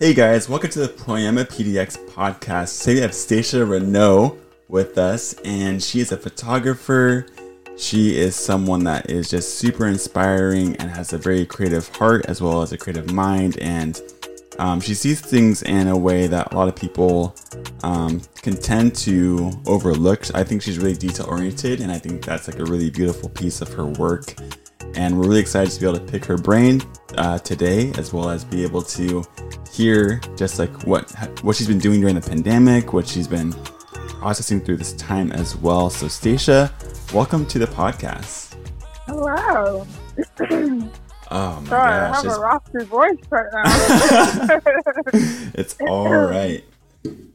Hey guys, welcome to the Poiema PDX podcast. Today we have Stasia Renaud with us, and she is a photographer. She is someone that is just super inspiring and has a very creative heart as well as a creative mind, and she sees things in a way that a lot of people can tend to overlook. I think she's really detail oriented, and I think that's like a really beautiful piece of her work. And we're really excited to be able to pick her brain today, as well as be able to hear just like what she's been doing during the pandemic, what she's been processing through this time as well. So Stasia, welcome to the podcast. Hello. Oh my gosh. I have a raspy voice right now. It's all right.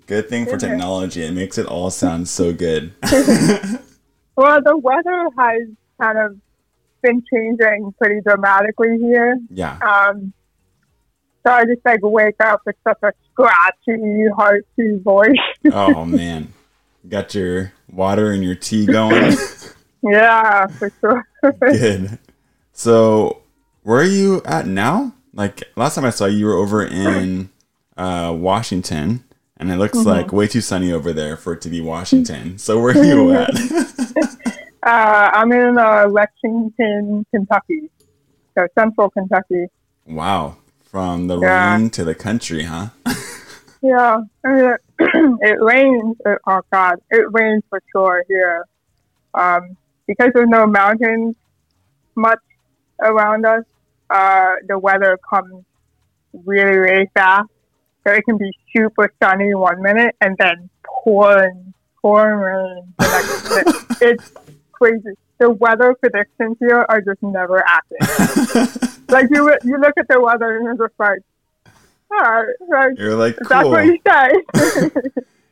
Good thing for technology. It makes it all sound so good. Well, the weather has kind of been changing pretty dramatically here. Yeah. So I just like wake up with such a scratchy, hearty voice. Oh man, you got your water and your tea going. Yeah, for sure. Good. So, where are you at now? Like last time I saw you, you were over in Washington, and it looks like way too sunny over there for it to be Washington. So where are you at? I'm in Lexington, Kentucky. So central Kentucky. Wow. From the rain to the country, huh? Yeah. I mean, it rains. Oh, God. It rains for sure here. Because there's no mountains much around us, the weather comes really, really fast. So it can be super sunny one minute and then pouring rain the next minute. It's crazy. The weather predictions here are just never accurate. Like you look at the weather and you're just like, all right. You're like, cool. That's what you say.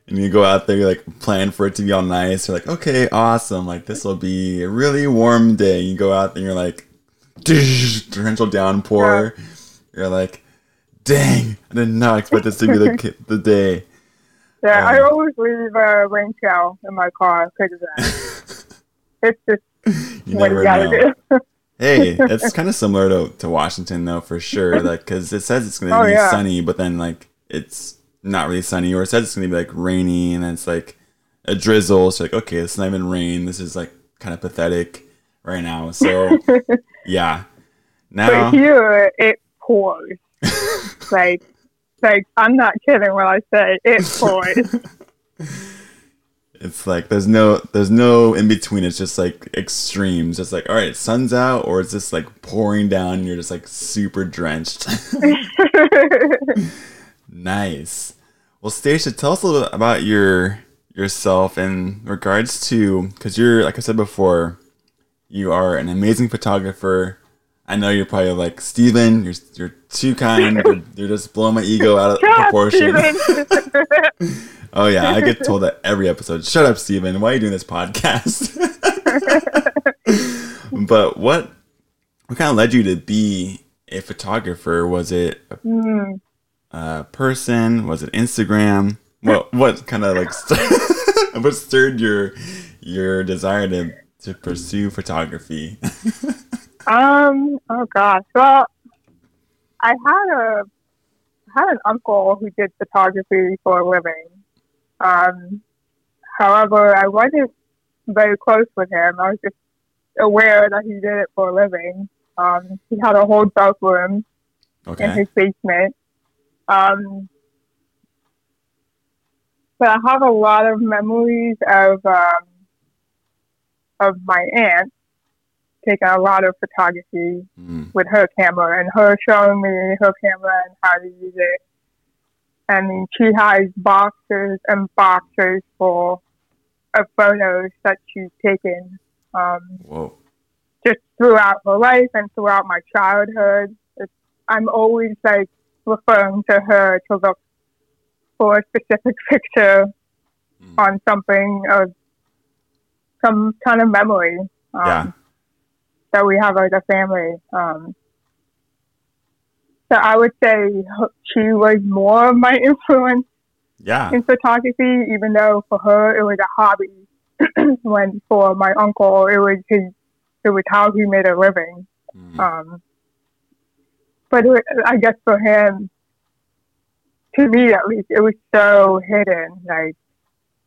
And you go out there, you're like, plan for it to be all nice. You're like, okay, awesome. Like this will be a really warm day. You go out there and you're like, torrential downpour. Yeah. You're like, dang, I did not expect this to be the day. Yeah, I always leave a rain towel in my car because it's just you what you gotta do. Hey, it's kind of similar to Washington, though, for sure. Like, because it says it's going to be sunny, but then, like, it's not really sunny. Or it says it's going to be, like, rainy, and then it's, like, a drizzle. So, like, okay, it's not even rain. This is, like, kind of pathetic right now. So, yeah. Now, but here, it pours. like, I'm not kidding when I say it pours. It's like there's no in between. It's just like extremes. It's like, all right, sun's out, or it's just like pouring down and you're just like super drenched. Nice. Well, Stasia, tell us a little bit about yourself in regards to, because you're, like I said before, you are an amazing photographer. I know you're probably like, Steven, you're too kind. You're just blowing my ego out of proportion. Oh, yeah. I get told that every episode. Shut up, Steven. Why are you doing this podcast? But what kind of led you to be a photographer? Was it a person? Was it Instagram? What kind of like what stirred your desire to pursue photography? Oh gosh. Well, I had an uncle who did photography for a living. However, I wasn't very close with him. I was just aware that he did it for a living. He had a whole dark room in his basement. But I have a lot of memories of my aunt taking a lot of photography with her camera, and her showing me her camera and how to use it. I mean, she has boxes and boxes full of photos that she's taken just throughout her life and throughout my childhood. I'm always like referring to her to look for a specific picture on something of some kind of memory. That we have as a family. So I would say she was more of my influence in photography, even though for her it was a hobby. When for my uncle, it was how he made a living. But I guess for him, to me at least, it was so hidden. Like,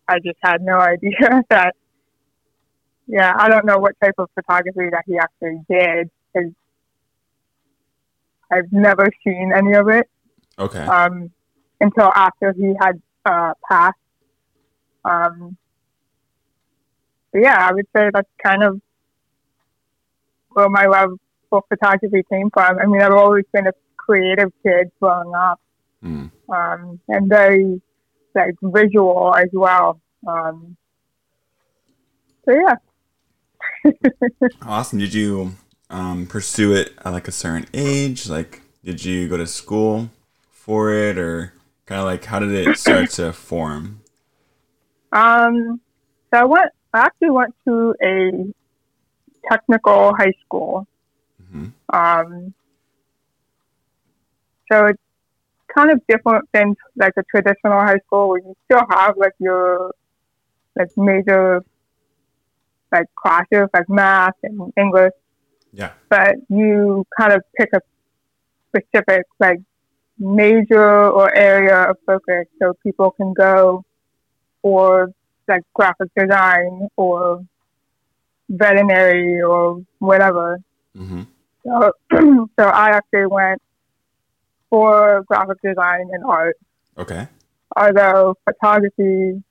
I just had no idea that, yeah, I don't know what type of photography that he actually did, because I've never seen any of it. Okay. Until after he had passed. But yeah, I would say that's kind of where my love for photography came from. I mean, I've always been a creative kid growing up, and very like visual as well. So yeah. Awesome. Did you pursue it at like a certain age? Like, did you go to school for it, or kind of like how did it start to form? So I actually went to a technical high school. Mm-hmm. So it's kind of different than like a traditional high school where you still have like your like major like classes like math and English. Yeah. But you kind of pick a specific like major or area of focus, so people can go for like graphic design or veterinary or whatever. Mm-hmm. So I actually went for graphic design and art. Okay. Although photography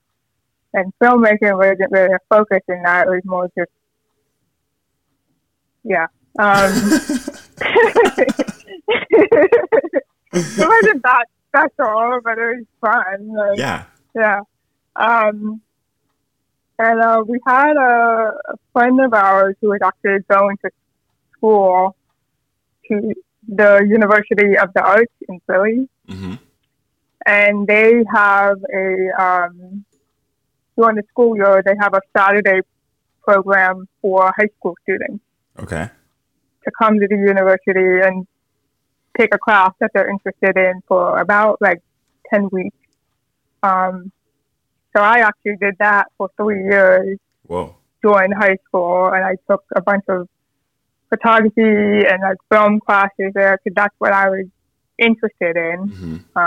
and filmmaking wasn't really a focus in that. It was more just, yeah. It wasn't that special, but it was fun. Like, yeah. Yeah. And we had a friend of ours who was actually going to school to the University of the Arts in Philly. Mm-hmm. And they have during the school year, they have a Saturday program for high school students. Okay. To come to the university and take a class that they're interested in for about like 10 weeks. So I actually did that for 3 years. Whoa. During high school, and I took a bunch of photography and like film classes there because that's what I was interested in. Mm-hmm.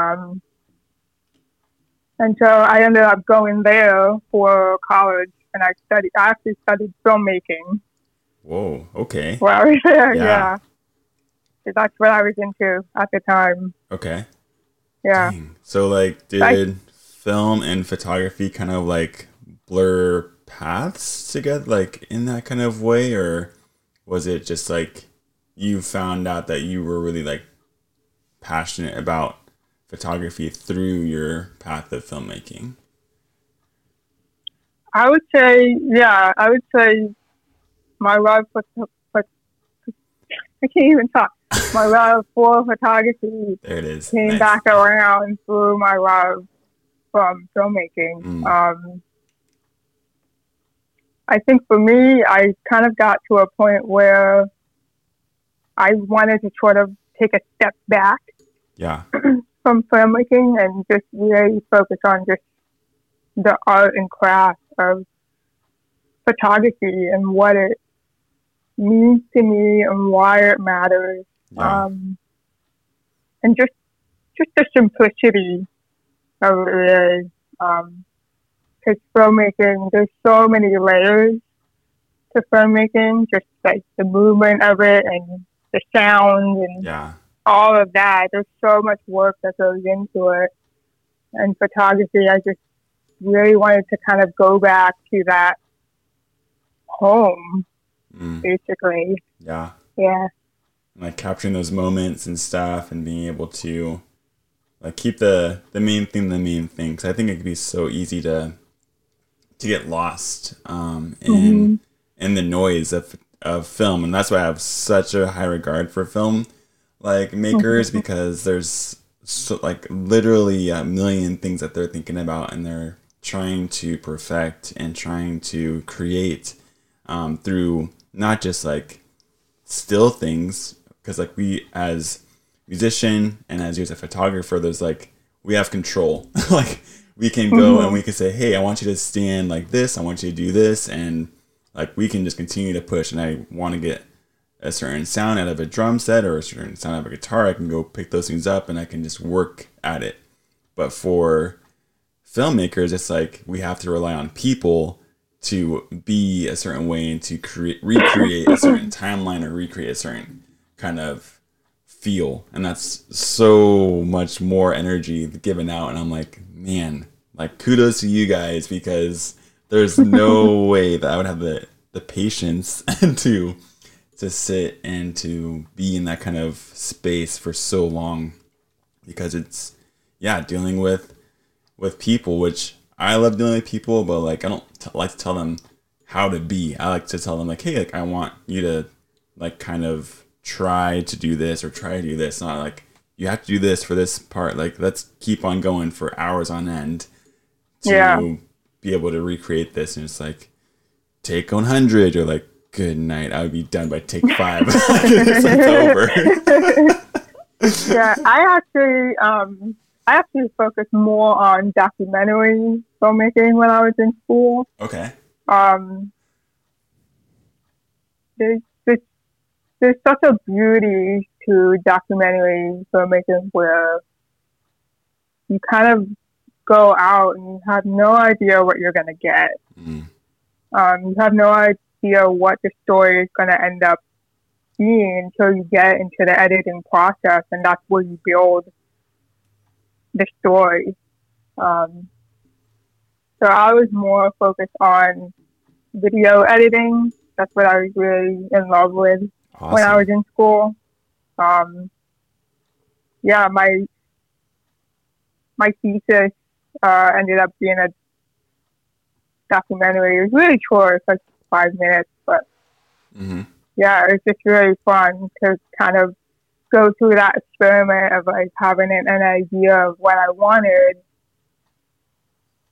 And so I ended up going there for college, and I actually studied filmmaking. Whoa, okay. While I was there, yeah. Because that's what I was into at the time. Okay. Yeah. Dang. So like did film and photography kind of like blur paths together, like in that kind of way, or was it just like you found out that you were really like passionate about photography through your path of filmmaking? I would say, yeah, my love for I can't even talk. My love for photography there it is. Came nice. Back around through my love from filmmaking. I think for me, I kind of got to a point where I wanted to sort of take a step back from filmmaking and just really focus on just the art and craft of photography and what it means to me and why it matters. Wow. And just the simplicity of it is, because filmmaking, there's so many layers to filmmaking, just like the movement of it and the sound and all of that. There's so much work that goes into it. And photography, I just really wanted to kind of go back to that home, basically. Yeah. Yeah. And like capturing those moments and stuff and being able to like keep the main thing the main thing, because I think it could be so easy to get lost in the noise of film, and that's why I have such a high regard for film like makers, because there's so, like literally a million things that they're thinking about and they're trying to perfect and trying to create through not just like still things, because like we as musician and as you as a photographer, there's like we have control. Like we can go and we can say, hey, I want you to stand like this, I want you to do this, and like we can just continue to push. And I want to get a certain sound out of a drum set or a certain sound out of a guitar, I can go pick those things up and I can just work at it. But for filmmakers, it's like we have to rely on people to be a certain way and to recreate a certain timeline or recreate a certain kind of feel. And that's so much more energy given out. And I'm like, man, like kudos to you guys, because there's no way that I would have the patience to sit and to be in that kind of space for so long, because it's, yeah, dealing with people, which I love dealing with people, but like, I don't like to tell them how to be. I like to tell them like, hey, like I want you to like kind of try to do this or try to do this. Not like you have to do this for this part. Like let's keep on going for hours on end to be able to recreate this. And it's like take 100 or like, good night, I would be done by take 5. It's over. Yeah, I actually focused more on documentary filmmaking when I was in school. Okay. There's such a beauty to documentary filmmaking where you kind of go out and you have no idea what you're going to get. Mm. You have no idea what the story is going to end up being until you get into the editing process, and that's where you build the story. So I was more focused on video editing. That's what I was really in love with when I was in school. My thesis ended up being a documentary. It was really short, it was like 5 minutes, but it was just really fun to kind of go through that experiment of like having an idea of what I wanted,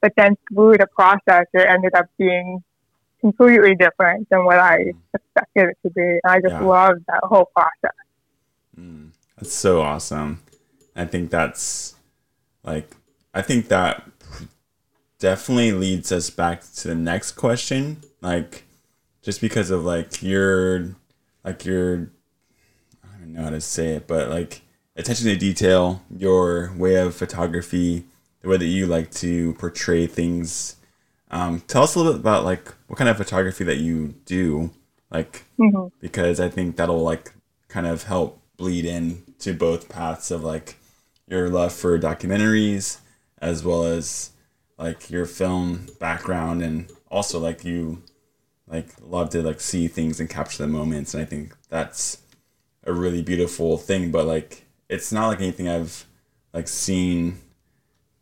but then through the process it ended up being completely different than what I expected it to be, and I just loved that whole process. That's so awesome. I think that definitely leads us back to the next question, like just because of like your know how to say it, but like attention to detail, your way of photography, the way that you like to portray things. Tell us a little bit about like what kind of photography that you do, like because I think that'll like kind of help bleed in to both paths of like your love for documentaries as well as like your film background, and also like you like love to like see things and capture the moments, and I think that's a really beautiful thing. But like it's not like anything I've like seen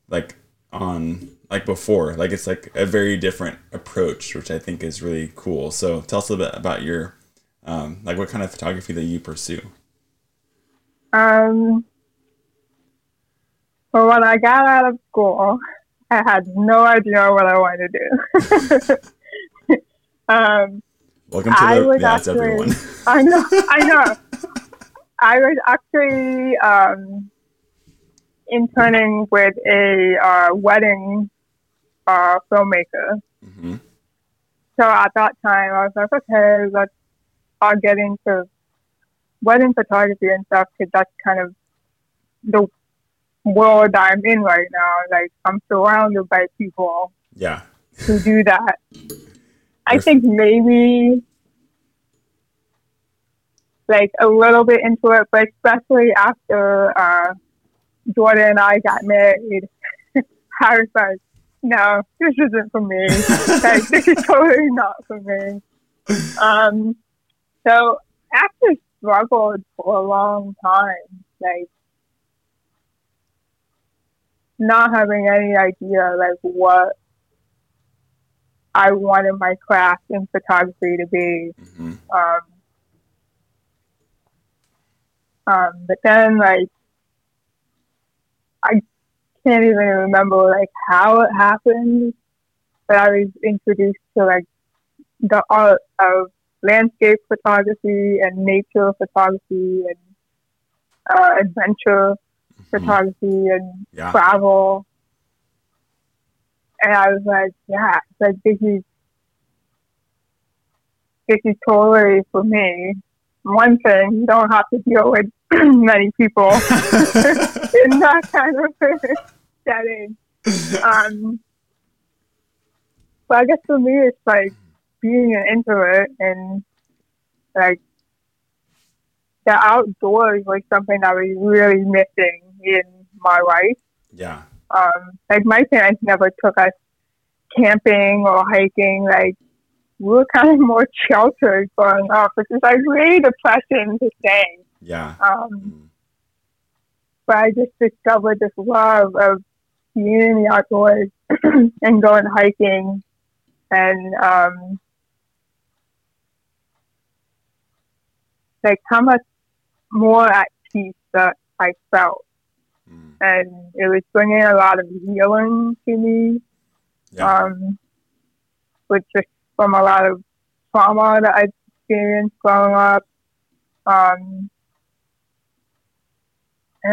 like on like before, like it's like a very different approach, which I think is really cool. So tell us a little bit about your like what kind of photography that you pursue. Well, when I got out of school I had no idea what I wanted to do. Welcome to the that's everyone. I know. I was actually interning with a wedding filmmaker. So at that time, I was like, okay, I'll get into wedding photography and stuff, because that's kind of the world I'm in right now. Like, I'm surrounded by people who do that. I think maybe like a little bit into it, but especially after Jordan and I got married, I was like, no, this isn't for me. Like, this is totally not for me. So I actually struggled for a long time, like not having any idea like what I wanted my craft in photography to be. But then, like, I can't even remember, like, how it happened, but I was introduced to, like, the art of landscape photography and nature photography and adventure photography and travel. And I was like, this is totally for me. One thing, you don't have to deal with many people in that kind of thing. setting. But I guess for me, it's like being an introvert and like the outdoors, like something that was really missing in my life. Yeah. Like my parents never took us camping or hiking. Like we were kind of more sheltered growing up, which is like really depressing to say. Yeah. But I just discovered this love of being in the outdoors and going hiking and like how much more at peace that I felt. Mm. And it was bringing a lot of healing to me, yeah. Which was from a lot of trauma that I experienced growing up. And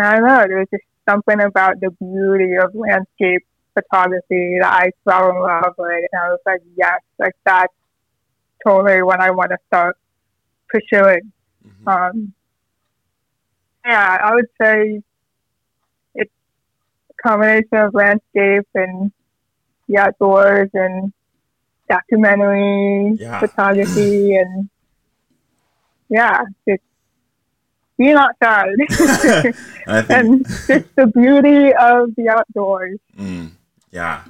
I don't know, there was just something about the beauty of landscape photography that I fell in love with. And I was like, yes, like that's totally what I want to start pursuing. Mm-hmm. Yeah, I would say it's a combination of landscape and the outdoors and documentary photography and just being outside and just the beauty of the outdoors. Yeah,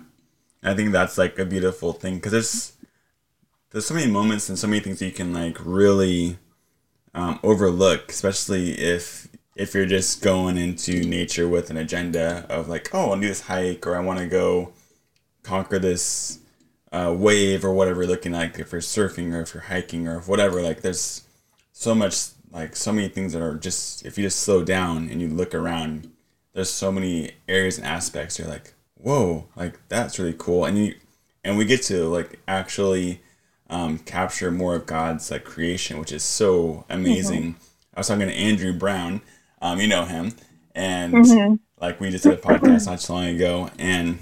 I think that's like a beautiful thing because there's so many moments and so many things that you can like really overlook, especially if you're just going into nature with an agenda of like, oh, I'll do this hike or I want to go conquer this wave or whatever you're looking like, if you're surfing or if you're hiking or if whatever. Like there's so much, like so many things that are just, if you just slow down and you look around, there's so many areas and aspects you're like, whoa, like that's really cool. And we get to like actually capture more of God's like creation, which is so amazing. Mm-hmm. I was talking to Andrew Brown, you know him, and like we just did a podcast not too long ago, and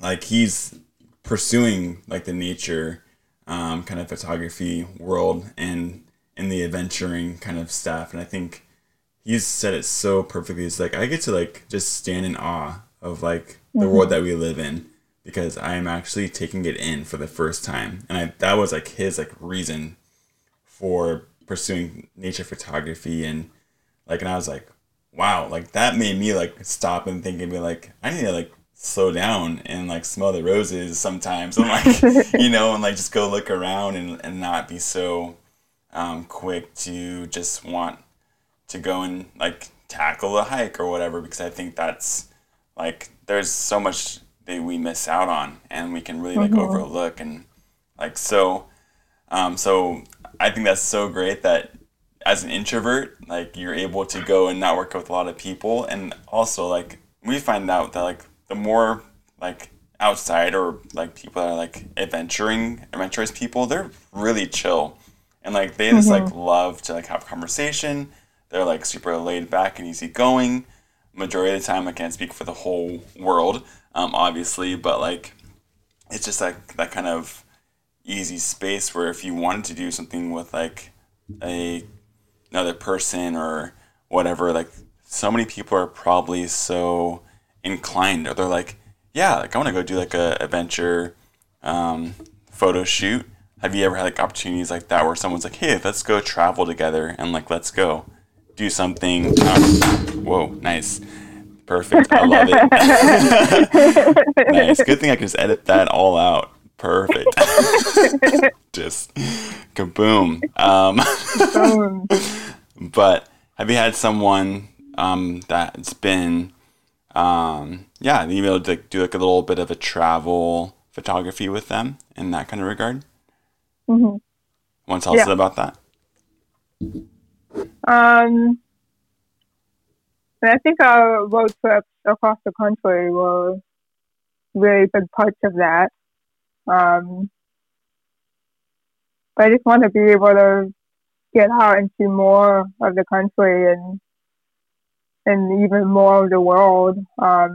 like he's pursuing like the nature kind of photography world and the adventuring kind of stuff. And I think he's said it so perfectly. It's like, I get to like just stand in awe of like the world that we live in because I am actually taking it in for the first time. And that was like his like reason for pursuing nature photography. And I was like, wow, like that made me like stop and think and be like, I need to like slow down and like smell the roses sometimes. I'm like, you know, and like just go look around and not be so quick to just want to go and like tackle a hike or whatever, because I think that's like there's so much that we miss out on and we can really like overlook and like so I think that's so great that as an introvert like you're able to go and not work with a lot of people, and also like we find out that like the more like outside or like people that are like adventurous people, they're really chill. And like they just like love to like have conversation. They're like super laid back and easygoing. Majority of the time, I can't speak for the whole world, obviously, but like it's just like that kind of easy space where if you wanted to do something with like another person or whatever, like so many people are probably so inclined, or they're like, yeah, like I want to go do like a adventure photo shoot. Have you ever had like opportunities like that where someone's like, hey, let's go travel together and like let's go do something? Whoa, nice, perfect, I love it. Nice, good thing I can just edit that all out. Perfect. Just kaboom. But have you had someone that's been you able to do like a little bit of a travel photography with them in that kind of regard? Want to tell us about that? I think our road trips across the country were really big parts of that. But I just want to be able to get out and see more of the country and even more of the world. I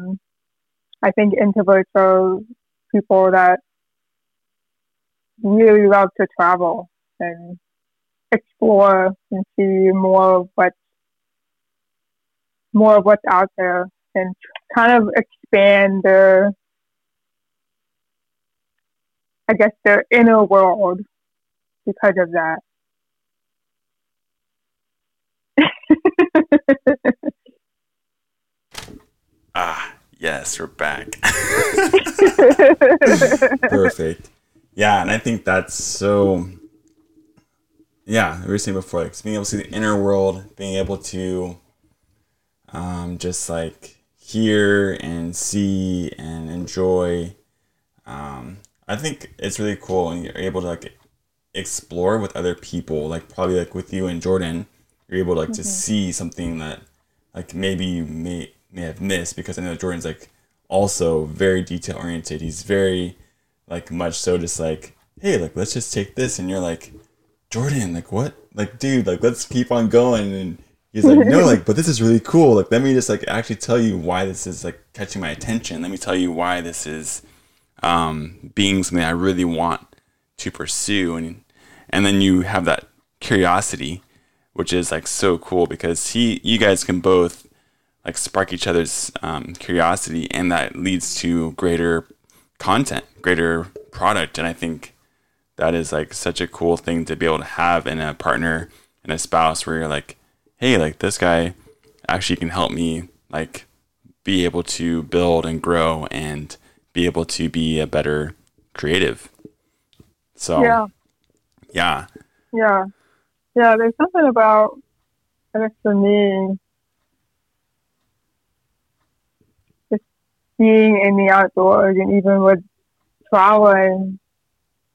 think introverts are people that really love to travel and explore and see more of what's out there and kind of expand their, I guess, their inner world because of that. Ah, yes, we're back. Perfect. Yeah, and I think that's so... Yeah, we were saying before, like, being able to see the inner world, being able to just, like, hear and see and enjoy. I think it's really cool when you're able to, like, explore with other people. Like, probably, like, with you and Jordan, you're able to, like, to see something that, like, maybe you may have missed, because I know Jordan's, like, also very detail-oriented. He's very, like, much so just, like, hey, like, let's just take this. And you're, like... Jordan, like, what? Like, dude, like, let's keep on going. And he's like, no, like, but this is really cool. Like, let me just, like, actually tell you why this is, like, catching my attention. Let me tell you why this is being something I really want to pursue. And then you have that curiosity, which is, like, so cool, because you guys can both, like, spark each other's curiosity, and that leads to greater content, greater product. And I think that is, like, such a cool thing to be able to have in a partner and a spouse, where you're like, hey, like, this guy actually can help me, like, be able to build and grow and be able to be a better creative. So, yeah. There's something about, I guess, for me, just being in the outdoors, and even with traveling,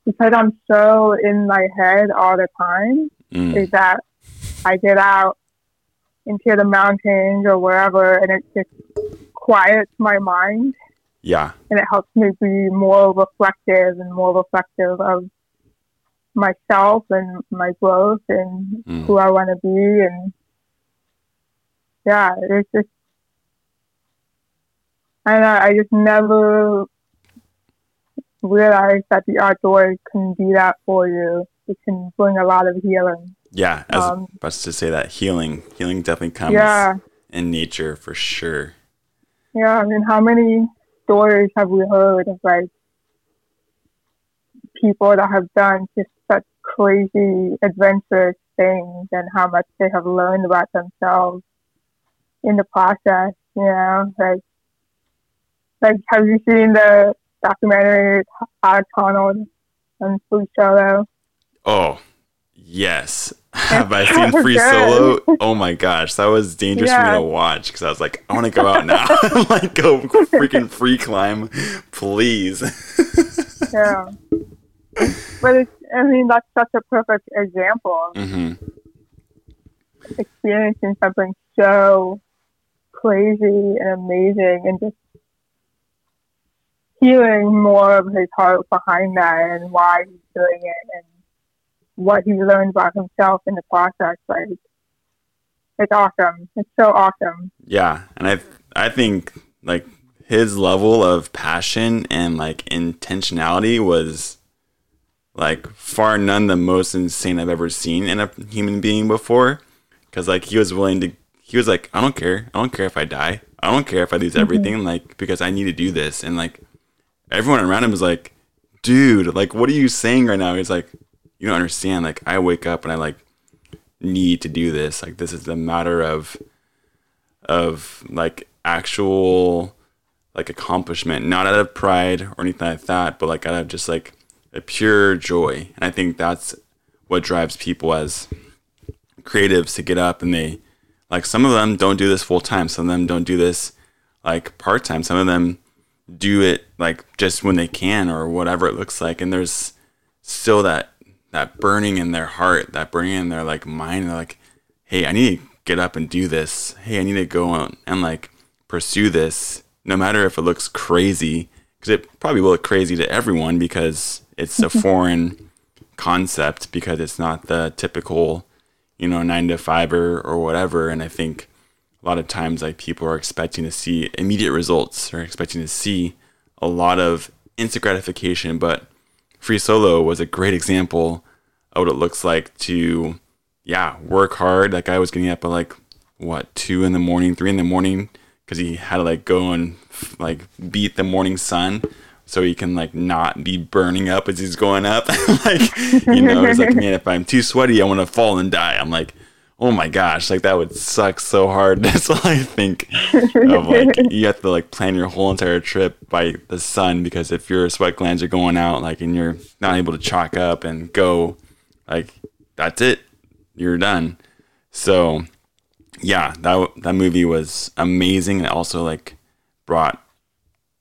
because I'm so in my head all the time, is that I get out into the mountains or wherever, and it just quiets my mind. Yeah. And it helps me be more reflective and more reflective of myself and my growth and who I want to be. And yeah, it's just, I don't know, I just never... realize that the outdoors can do that for you. It can bring a lot of healing. Yeah, I was about to say that healing definitely comes in nature, for sure. Yeah, I mean, how many stories have we heard of, like, people that have done just such crazy, adventurous things, and how much they have learned about themselves in the process, you know? Like have you seen the documentary Arnold and Free Solo? Oh, yes. Have I seen Free Solo? Oh my gosh, that was dangerous for me to watch, because I was like, I want to go out now. Like, go freaking free climb, please. Yeah. But it's, I mean, that's such a perfect example of experiencing something so crazy and amazing, and just healing more of his heart behind that, and why he's doing it, and what he learned about himself in the process. Like, it's awesome. It's so awesome. Yeah. And I think, like, his level of passion and, like, intentionality was, like, far none the most insane I've ever seen in a human being before. Cause, like, he was like, I don't care. I don't care if I die. I don't care if I lose everything. Like, because I need to do this. And, like, everyone around him was like, dude, like, what are you saying right now? He's like, you don't understand. Like, I wake up and I, like, need to do this. Like, this is a matter of like, actual, like, accomplishment, not out of pride or anything like that, but, like, out of just, like, a pure joy. And I think that's what drives people as creatives to get up, and they, like, some of them don't do this full time. Some of them don't do this, like, part time. Some of them do it, like, just when they can, or whatever it looks like, and there's still that burning in their heart, that burning in their, like, mind, and they're like, hey, I need to get up and do this. Hey, I need to go on and, like, pursue this, no matter if it looks crazy, because it probably will look crazy to everyone, because it's a foreign concept, because it's not the typical, you know, 9 to 5 or whatever. And I think a lot of times, like, people are expecting to see immediate results, or expecting to see a lot of instant gratification. But Free Solo was a great example of what it looks like to, work hard. Like, I was getting up at, like, 2 in the morning, 3 in the morning, because he had to like go and like beat the morning sun so he can like not be burning up as he's going up. Like, you know, he's like, man, if I'm too sweaty, I want to fall and die. I'm like, oh my gosh, like that would suck so hard. That's all I think of. Like, you have to like plan your whole entire trip by the sun, because if your sweat glands are going out, like, and you're not able to chalk up and go, like, that's it, you're done. So yeah, that movie was amazing. It also like brought,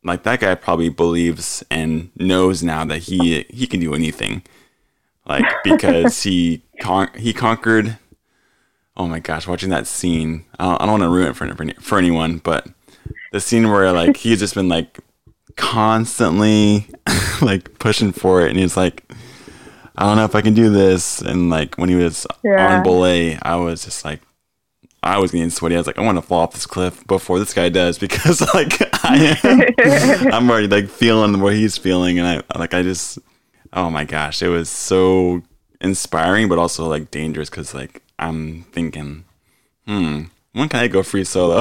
like, that guy probably believes and knows now that he can do anything, like, because he conquered. Oh my gosh, watching that scene, I don't want to ruin it for anyone, but the scene where like he's just been like constantly like pushing for it, and he's like, I don't know if I can do this. And like when he was on ballet, I was just like, I was getting sweaty. I was like, I want to fall off this cliff before this guy does, because like I'm already like feeling what he's feeling, and I just oh my gosh, it was so inspiring, but also like dangerous, because like I'm thinking, when can I go free solo?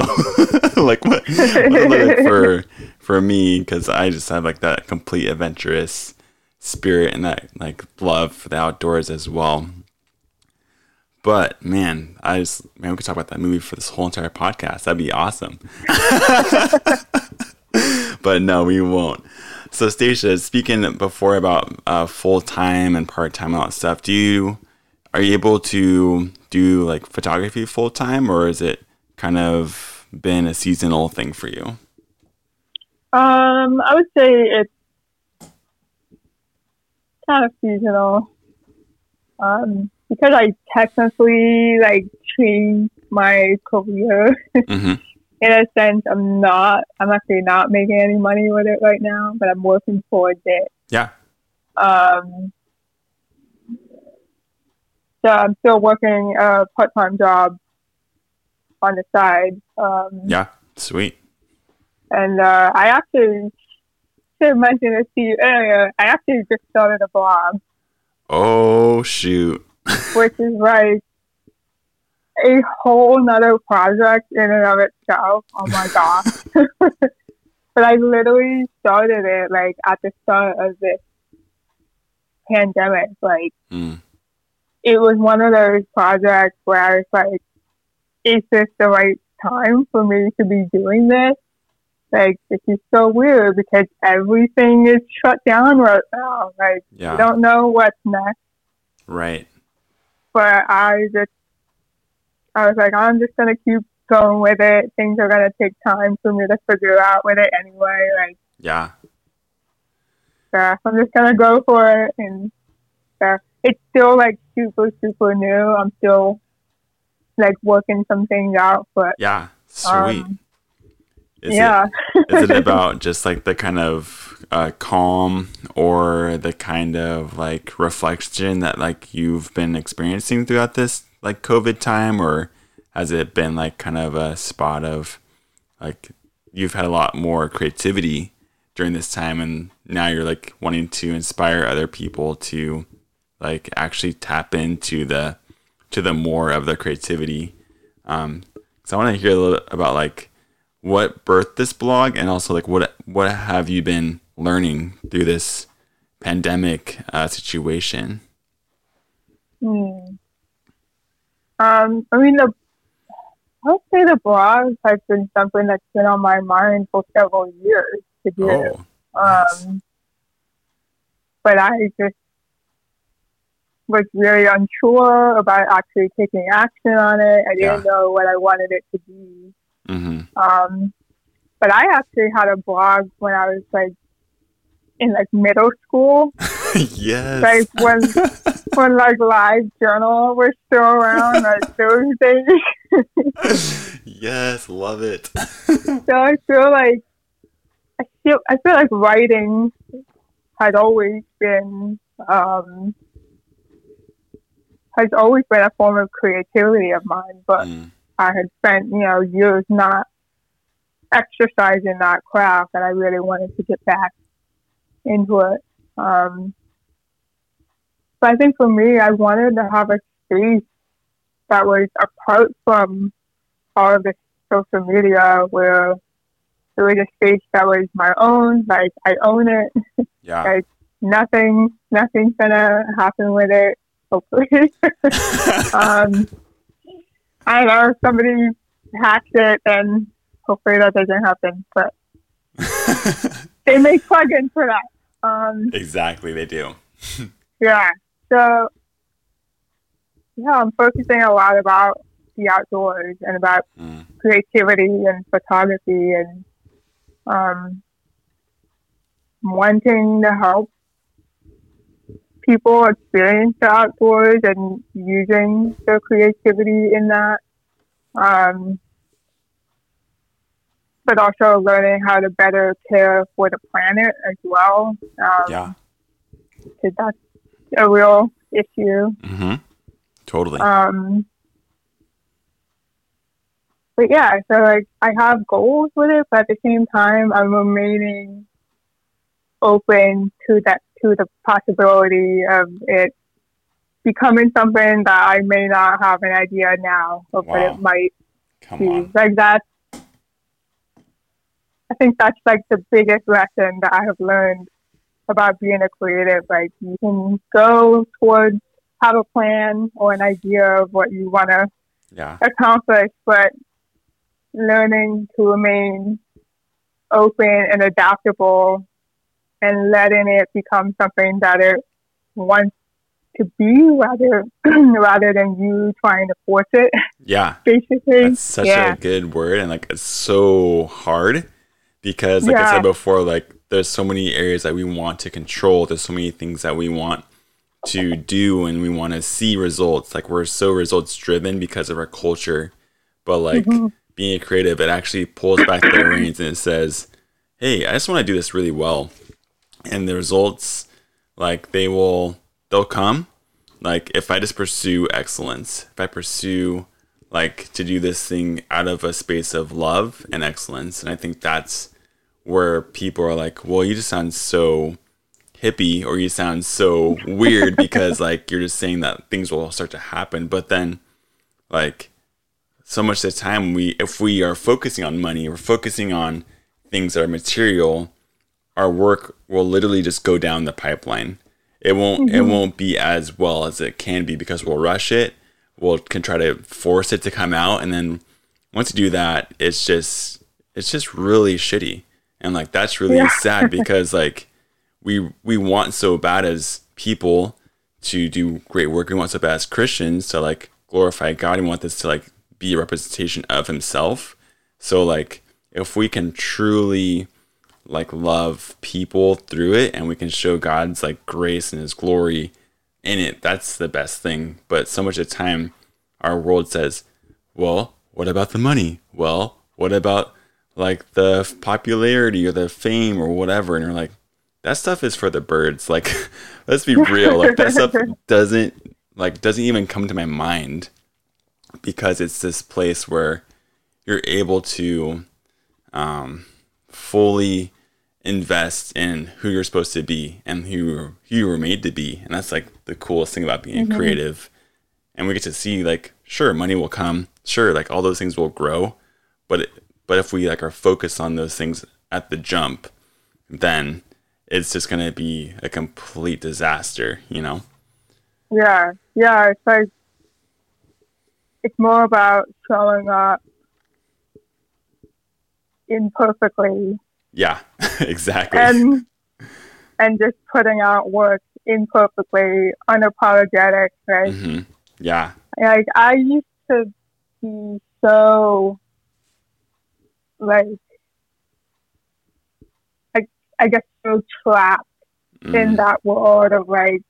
Like, what like for me? Because I just have like that complete adventurous spirit and that like love for the outdoors as well. But man, we could talk about that movie for this whole entire podcast. That'd be awesome. But no, we won't. So, Stasia, speaking before about full time and part time and all that stuff, are you able to do like photography full time, or is it kind of been a seasonal thing for you? I would say it's kind of seasonal, because I technically like changed my career. Mm-hmm. In a sense, I'm actually not making any money with it right now, but I'm working towards it. Yeah. So I'm still working a part-time job on the side. Yeah, sweet. And I actually should have mentioned this to you earlier. I actually just started a blog. Oh, shoot. Which is like a whole nother project in and of itself. Oh, my gosh. But I literally started it like at the start of this pandemic. Like... It was one of those projects where I was like, is this the right time for me to be doing this? Like, this is so weird because everything is shut down right now. Like, you don't know what's next. Right. But I was like, I'm just going to keep going with it. Things are going to take time for me to figure out with it anyway. Like, yeah. So I'm just going to go for it. And stuff. It's still like super, super new. I'm still like working some things out, but yeah, sweet. Is it about just like the kind of calm or the kind of like reflection that like you've been experiencing throughout this like COVID time, or has it been like kind of a spot of like you've had a lot more creativity during this time, and now you're like wanting to inspire other people to like actually tap into the more of the creativity? So I want to hear a little about like what birthed this blog, and also like what have you been learning through this pandemic situation? I mean, I would say the blog has been something that's been on my mind for several years to do. Nice. But I just was really unsure about actually taking action on it. I didn't know what I wanted it to be. Mm-hmm. But I actually had a blog when I was like in like middle school. Yes. Like when like Live Journal was still around, like those days. Yes, love it. So I feel like writing had always been has always been a form of creativity of mine, but I had spent, years not exercising that craft, and I really wanted to get back into it. But I think for me, I wanted to have a space that was apart from all of this social media where it was a space that was my own. Like, I own it. Yeah. Like, nothing's gonna happen with it, hopefully. I don't know, somebody hacked it, and hopefully that doesn't happen, but they make plugins for that. Exactly, they do. Yeah. So, yeah, I'm focusing a lot about the outdoors and about creativity and photography and wanting to help people experience the outdoors and using their creativity in that. But also learning how to better care for the planet as well. Yeah. Because that's a real issue. Mm-hmm. Totally. But yeah, so like I have goals with it, but at the same time, I'm remaining open to that, to the possibility of it becoming something that I may not have an idea now of what it might be. Like that, I think that's like the biggest lesson that I have learned about being a creative. Like, you can go towards, have a plan or an idea of what you want to accomplish, but learning to remain open and adaptable and letting it become something that it wants to be, rather than you trying to force it. Yeah. Basically. That's such a good word. And like, it's so hard because like I said before, like there's so many areas that we want to control. There's so many things that we want to do and we want to see results. Like, we're so results driven because of our culture, but like being a creative, it actually pulls back the reins and it says, hey, I just want to do this really well. And the results, like they'll come. Like, if I just pursue excellence, if I pursue like to do this thing out of a space of love and excellence. And I think that's where people are like, well, you just sound so hippie, or you sound so weird because like, you're just saying that things will start to happen. But then like so much of the time if we are focusing on money, we're focusing on things that are material, our work will literally just go down the pipeline. It won't, it won't be as well as it can be because we'll rush it. We'll can try to force it to come out. And then once you do that, it's just really shitty. And like, that's really sad because like we want so bad as people to do great work. We want so bad as Christians to like glorify God. We want this to like be a representation of himself. So like, if we can truly like love people through it and we can show God's like grace and his glory in it, that's the best thing. But so much of the time our world says, well, what about the money? Well, what about like the popularity or the fame or whatever? And you're like, that stuff is for the birds. Like, let's be real. Like, that stuff doesn't even come to my mind because it's this place where you're able to fully invest in who you're supposed to be and who you were made to be. And that's like the coolest thing about being creative. And we get to see like, sure, money will come. Sure. Like, all those things will grow. But if we like are focused on those things at the jump, then it's just going to be a complete disaster, you know? Yeah. Yeah. It's like, it's more about showing up imperfectly. Yeah, exactly. And just putting out work imperfectly, unapologetic, right? Mm-hmm. Yeah. Like, I used to be so, like, I guess so trapped in that world of, like,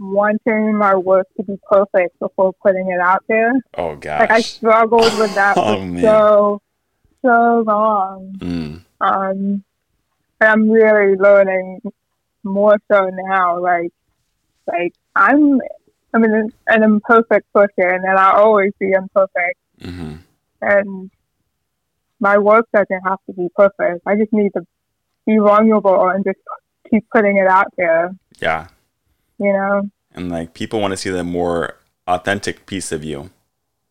wanting my work to be perfect before putting it out there. Oh, gosh. Like, I struggled with that so long. And I'm really learning more so now, like I'm an imperfect person and I'll always be imperfect. And my work doesn't have to be perfect. I just need to be vulnerable and just keep putting it out there. Yeah. You know? And like, people want to see the more authentic piece of you.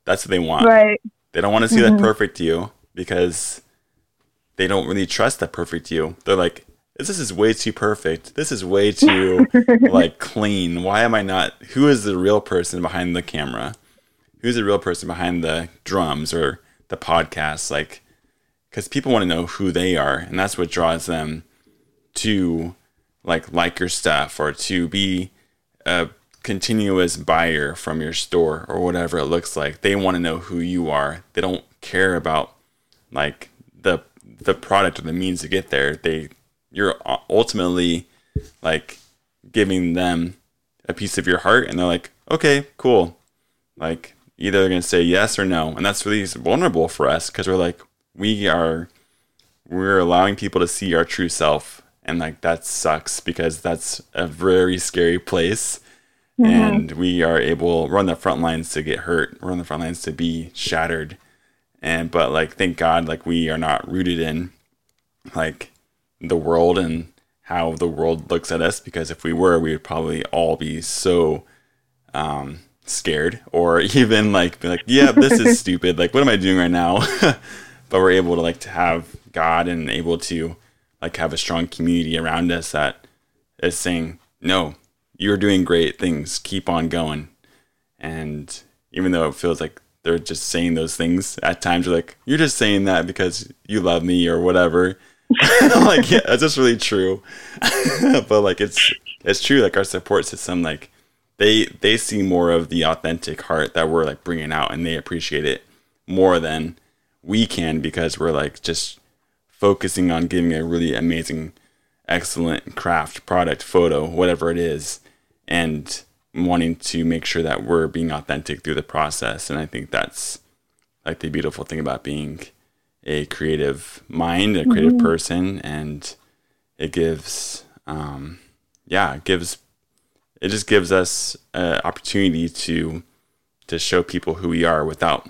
That's what they want. Right. They don't want to see that perfect you. because they don't really trust the perfect you. They're like, this is way too perfect. This is way too like clean. Why am I not? Who is the real person behind the camera? Who's the real person behind the drums or the podcast? Like, because people want to know who they are, and that's what draws them to like your stuff or to be a continuous buyer from your store or whatever it looks like. They want to know who you are. They don't care about like the product or the means to get there. You're ultimately like giving them a piece of your heart, and they're like, okay, cool. Like either they're going to say yes or no. And that's really vulnerable for us, because we're like, we're allowing people to see our true self. And like, that sucks, because that's a very scary place. Mm-hmm. And we're on the front lines to get hurt. We're on the front lines to be shattered. But like, thank God, like we are not rooted in like the world and how the world looks at us, because if we were, we would probably all be so scared, or even like be like, yeah, this is stupid. Like, what am I doing right now? But we're able to like to have God and able to like have a strong community around us that is saying, no, you're doing great things. Keep on going. And even though it feels like they're just saying those things at times, you're like, you're just saying that because you love me or whatever. Like, yeah, that's just really true. But like, it's true. Like our support system, like they see more of the authentic heart that we're like bringing out, and they appreciate it more than we can, because we're like just focusing on giving a really amazing, excellent craft, product, photo, whatever it is, and wanting to make sure that we're being authentic through the process. And I think that's like the beautiful thing about being a creative mind, a creative mm-hmm. person, and it gives, it just gives us an opportunity to show people who we are without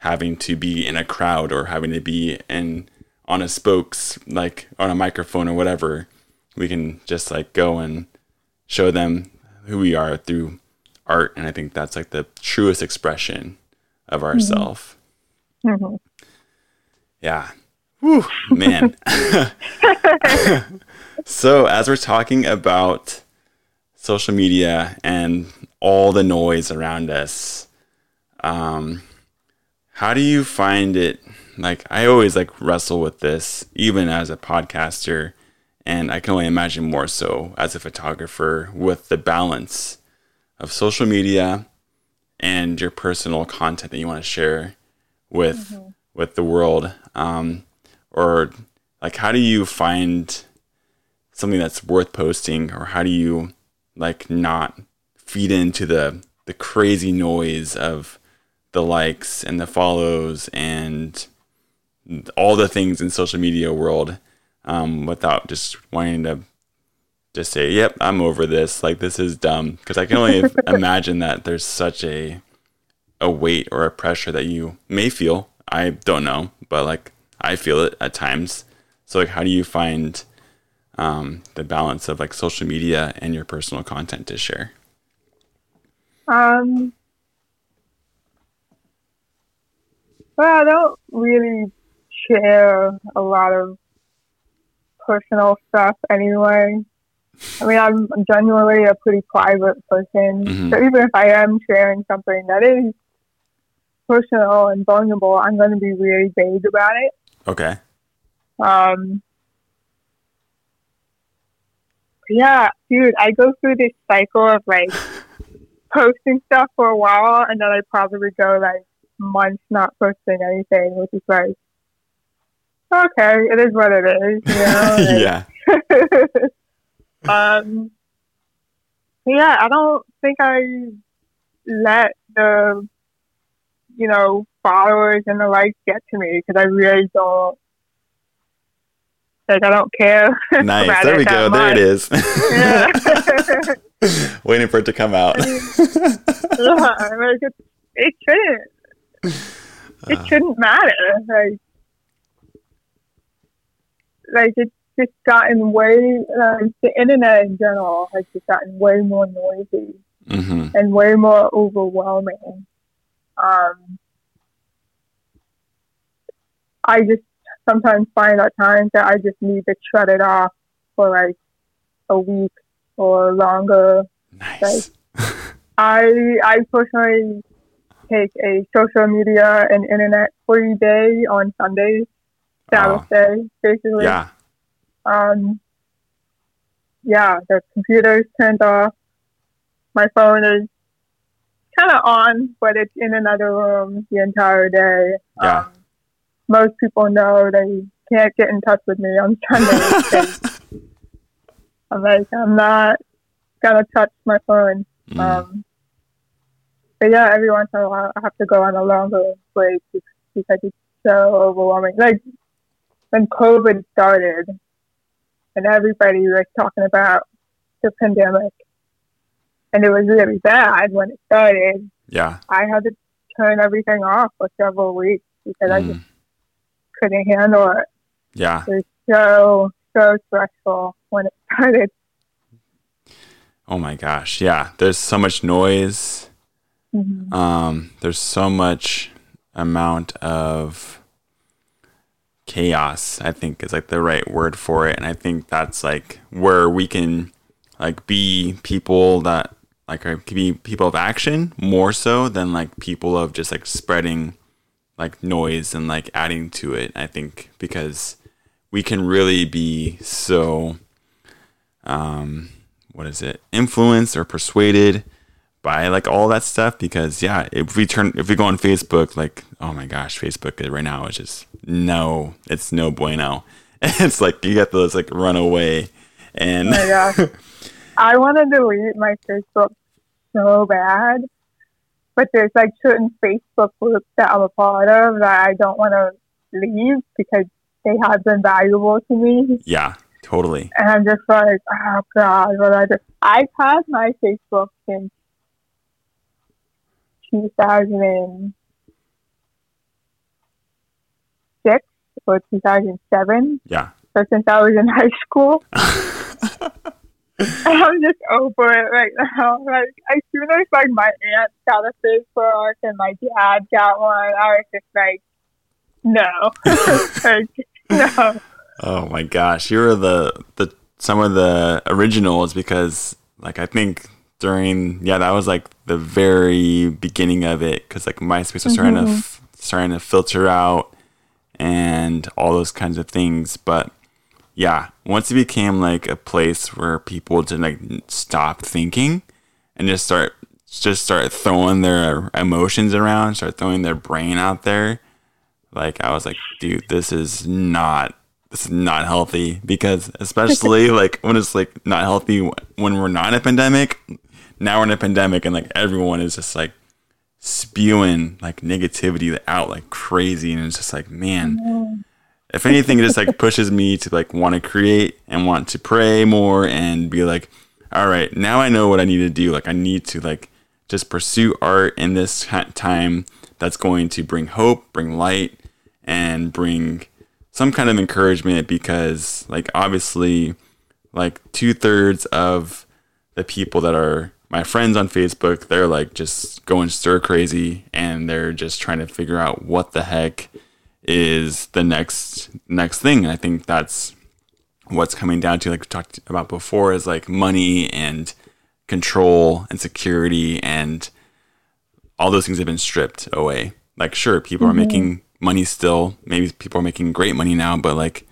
having to be in a crowd or having to be on a spokes, like on a microphone or whatever. We can just like go and show them who we are through art. And I think that's like the truest expression of ourself. Mm-hmm. Mm-hmm. Yeah. Whew, man. So as we're talking about social media and all the noise around us, how do you find it? Like, I always like wrestle with this, even as a podcaster, and I can only imagine more so as a photographer, with the balance of social media and your personal content that you want to share with mm-hmm. with the world, or like, how do you find something that's worth posting, or how do you like not feed into the crazy noise of the likes and the follows and all the things in social media world, without just wanting to just say, yep, I'm over this. Like, this is dumb. 'Cause I can only imagine that there's such a weight or a pressure that you may feel. I don't know, but like I feel it at times. So like, how do you find the balance of like social media and your personal content to share? Well, I don't really share a lot of personal stuff anyway. I mean, I'm generally a pretty private person. Mm-hmm. So even if I am sharing something that is personal and vulnerable, I'm going to be really vague about it. Okay. Yeah, dude, I go through this cycle of like posting stuff for a while, and then I probably go like months not posting anything, which is like, okay, it is what it is, you know? Like, yeah. Yeah, I don't think I let the followers and the likes get to me, because I really don't, like, I don't care. Nice. About there we go. Much. There it is. Yeah. Waiting for it to come out. I mean, like, it shouldn't matter. Like it's just gotten way, the internet in general has just gotten way more noisy mm-hmm. and way more overwhelming. I just sometimes find at times that I just need to shut it off for like a week or longer. Nice. Like, I personally take a social media and internet free day on Sundays, Sabbath day, basically. Yeah. The computer's turned off. My phone is kind of on, but it's in another room the entire day. Yeah. Most people know they can't get in touch with me on Sundays. I'm like, I'm not gonna touch my phone. But yeah, every once in a while I have to go on a longer break because it's so overwhelming. Like when COVID started and everybody was talking about the pandemic and it was really bad when it started. Yeah. I had to turn everything off for several weeks because I just couldn't handle it. Yeah. It was so stressful when it started. Oh my gosh. Yeah. There's so much noise. Mm-hmm. There's so much amount of chaos, I think is like the right word for it. And I think that's like where we can like be people that like are, can be people of action more so than like people of just like spreading like noise and like adding to it. I think because we can really be so, influenced or persuaded by like all that stuff because if we go on Facebook, like, oh my gosh, Facebook right now is just it's no bueno. It's like you get those like runaway and oh my gosh. I want to delete my Facebook so bad, but there's like certain Facebook groups that I'm a part of that I don't want to leave because they have been valuable to me. Yeah. Totally. And I'm just like, oh God, what I do? I've had my Facebook since 2006 or 2007. Yeah. So since I was in high school. And I'm just over it right now. Like, as soon as like my aunt got a Facebook and my dad got one, I was just like, no. No. Oh my gosh, you were the some of the originals because like I think that was like the very beginning of it because like MySpace was starting to filter out and all those kinds of things, but yeah, once it became like a place where people didn't like stop thinking and just start throwing their emotions around, start throwing their brain out there, like I was like, dude, this is not healthy because especially like when it's like not healthy when we're not in a pandemic. Now we're in a pandemic and like everyone is just like spewing like negativity out like crazy. And it's just like, man, if anything, it just like pushes me to like want to create and want to pray more and be like, all right, now I know what I need to do. Like I need to like just pursue art in this time that's going to bring hope, bring light, and bring some kind of encouragement because like obviously like 2/3 of the people that are my friends on Facebook, they're like just going stir crazy and they're just trying to figure out what the heck is the next thing. And I think that's what's coming down to, like we talked about before, is like money and control and security and all those things have been stripped away. Like sure, people are making money still, maybe people are making great money now, but like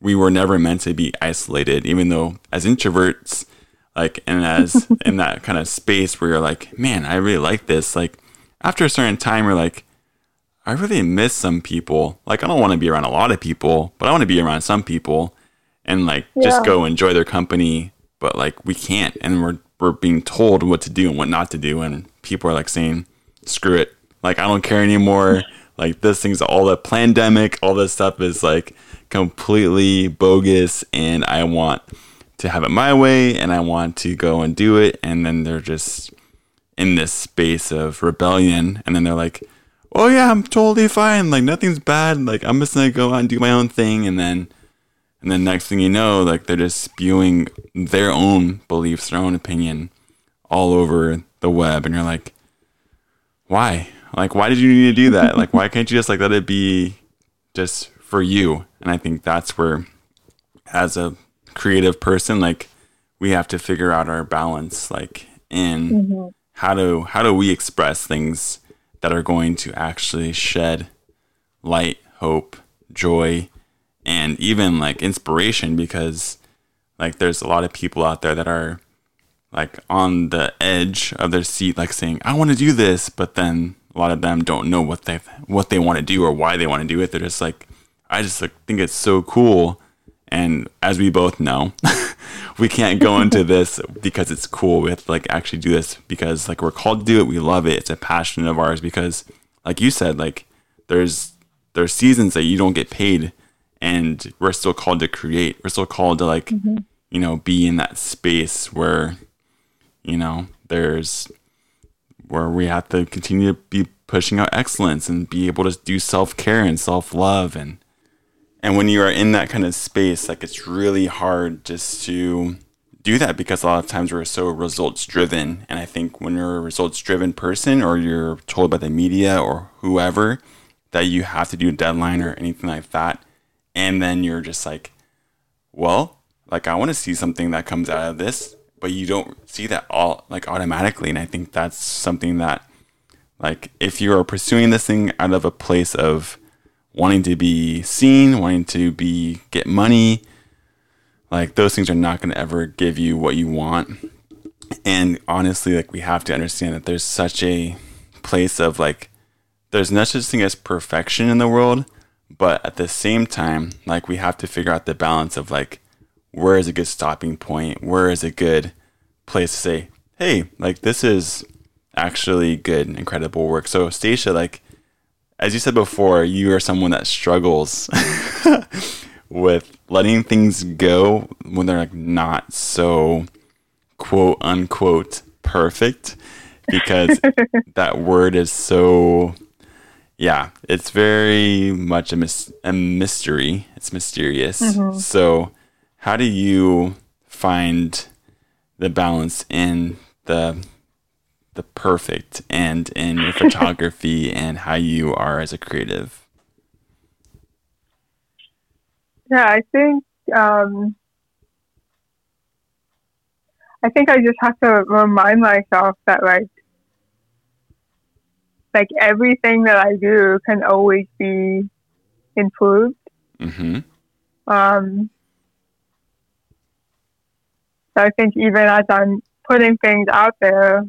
we were never meant to be isolated, even though as introverts, like, and as in that kind of space where you're like, man, I really like this. Like after a certain time, you're like, I really miss some people. Like, I don't want to be around a lot of people, but I want to be around some people and like, just go enjoy their company. But like, we can't, and we're being told what to do and what not to do. And people are like saying, screw it. Like, I don't care anymore. Like this thing's all the pandemic, all this stuff is like completely bogus and I want to have it my way and I want to go and do it. And then they're just in this space of rebellion. And then they're like, oh yeah, I'm totally fine. Like nothing's bad. Like I'm just going to go out and do my own thing. And then next thing you know, like they're just spewing their own beliefs, their own opinion all over the web. And you're like, why? Like, why did you need to do that? Like, why can't you just like let it be just for you. And I think that's where, as a creative person, like, we have to figure out our balance, like, in how do we express things that are going to actually shed light, hope, joy, and even like inspiration, because like there's a lot of people out there that are like on the edge of their seat, like saying, I want to do this, but then a lot of them don't know what they want to do or why they want to do it. They're just like, I just like think it's so cool. And as we both know, we can't go into this because it's cool. We have to like actually do this because like we're called to do it. We love it. It's a passion of ours, because like you said, like there's seasons that you don't get paid, and we're still called to create. We're still called to like, you know, be in that space where, you know, there's where we have to continue to be pushing out excellence and be able to do self-care and self-love. And when you are in that kind of space, like, it's really hard just to do that, because a lot of times we're so results driven. And I think when you're a results driven person, or you're told by the media or whoever that you have to do a deadline or anything like that, and then you're just like, well, like, I want to see something that comes out of this, but you don't see that all like automatically. And I think that's something that, like, if you are pursuing this thing out of a place of wanting to be seen, wanting to be get money, like, those things are not going to ever give you what you want. And honestly, like, we have to understand that there's such a place of like, there's no such thing as perfection in the world, but at the same time, like, we have to figure out the balance of like, where is a good stopping point? Where is a good place to say, hey, like, this is actually good and incredible work. So Stasia, like, as you said before, you are someone that struggles with letting things go when they're like not so quote unquote perfect, because that word is so, yeah, it's very much a mystery. It's mysterious. So how do you find the balance in the perfect and in your photography and how you are as a creative? Yeah, I think I just have to remind myself that like everything that I do can always be improved. So I think even as I'm putting things out there,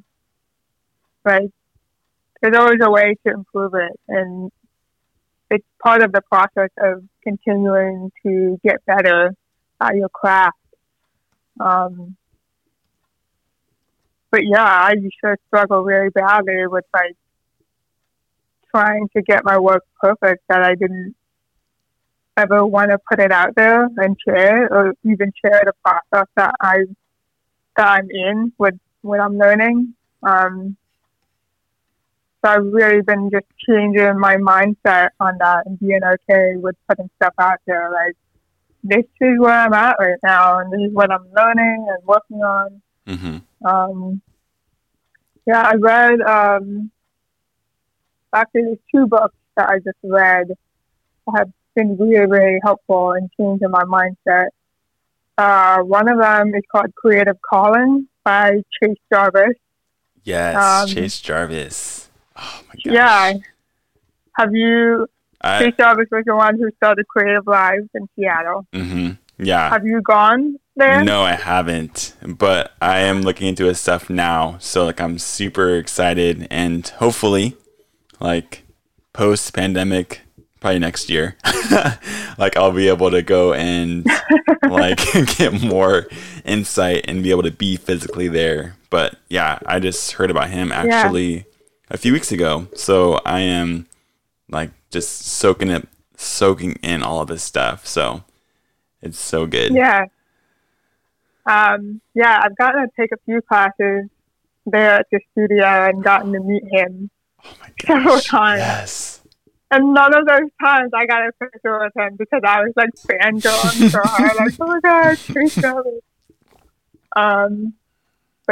right, there's always a way to improve it, and it's part of the process of continuing to get better at your craft. But yeah, I used to struggle really badly with like trying to get my work perfect, that I didn't ever want to put it out there and share, or even share the process that I'm in with what I'm learning. So I've really been just changing my mindset on that and being okay with putting stuff out there. Like, this is where I'm at right now, and this is what I'm learning and working on. Yeah, I read, actually, there's two books that I just read that have been really, really helpful in changing my mindset. One of them is called Creative Calling by Chase Jarvis. Yes, Chase Jarvis. Oh my gosh. Yeah. Chase Jarvis was the one who started Creative Lives in Seattle. Yeah. Have you gone there? No, I haven't. But I am looking into his stuff now. So, like, I'm super excited. And hopefully, like, post-pandemic, probably next year, like, I'll be able to go and, like, get more insight and be able to be physically there. But, yeah, I just heard about him actually a few weeks ago, so I am like just soaking in all of this stuff. So it's so good. Yeah. Yeah, I've gotten to take a few classes there at the studio and gotten to meet him several times. Yes. And none of those times I got a picture with him, because I was like fangirling so hard, like, oh my God, Chase Jarvis. But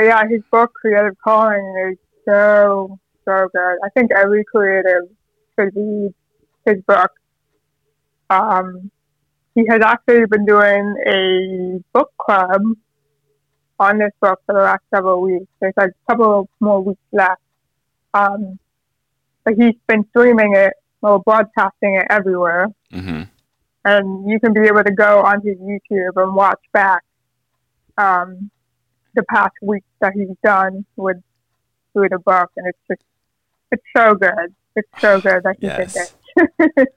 yeah, his book Creative Calling is so good. I think every creative should read his book. he has actually been doing a book club on this book for the last several weeks. There's like a couple more weeks left. But he's been streaming it or broadcasting it everywhere. Mm-hmm. And you can be able to go on his YouTube and watch back the past weeks that he's done with through the book. And it's just, it's so good. It's so good that he did it.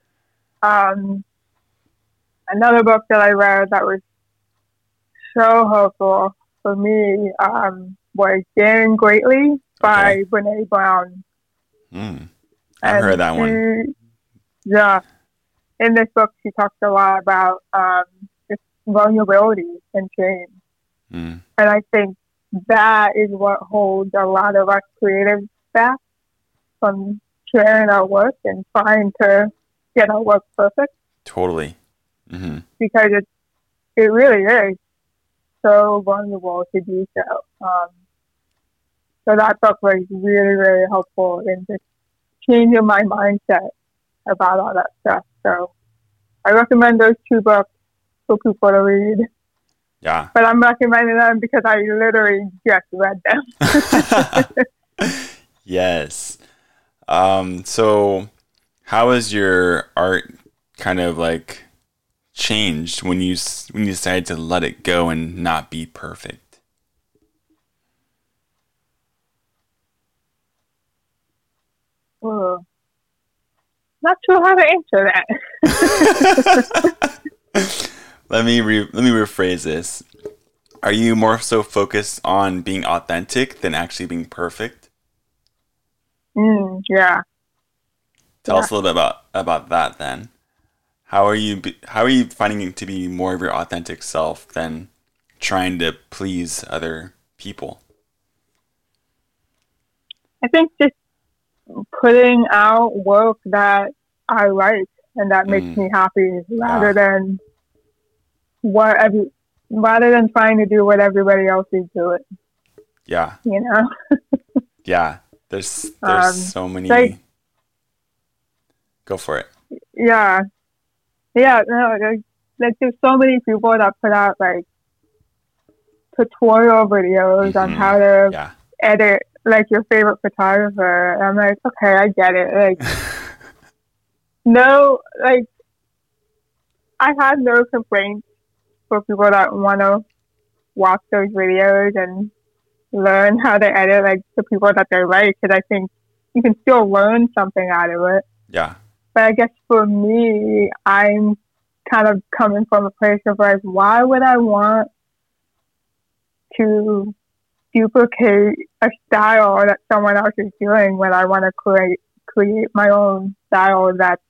Another book that I read that was so helpful for me was Daring Greatly by Brené Brown. I've heard that one. Yeah. In this book, she talks a lot about just vulnerability and change. And I think that is what holds a lot of us creatives back from sharing our work and trying to get our work perfect. Totally. Mm-hmm. Because it really is so vulnerable to do so. So that book was really, really helpful in just changing my mindset about all that stuff. So I recommend those two books for people to read. Yeah. But I'm recommending them because I literally just read them. Yes. So how has your art kind of like changed when you decided to let it go and not be perfect? Not sure how to answer that. Let me rephrase this. Are you more so focused on being authentic than actually being perfect? Yeah. Tell us a little bit about that then. How are you finding it to be more of your authentic self than trying to please other people? I think just putting out work that I like and that makes me happy rather than trying to do what everybody else is doing. Yeah. You know? Yeah. There's so many. Go for it. Yeah. Yeah. No, there's so many people that put out like tutorial videos on how to edit like your favorite photographer. And I'm like, okay, I get it. Like, no, like, I have no complaints for people that want to watch those videos and learn how to edit like the people that they like, because I think you can still learn something out of it. Yeah. But I guess for me, I'm kind of coming from a place of like, why would I want to duplicate a style that someone else is doing when I want to create my own style that's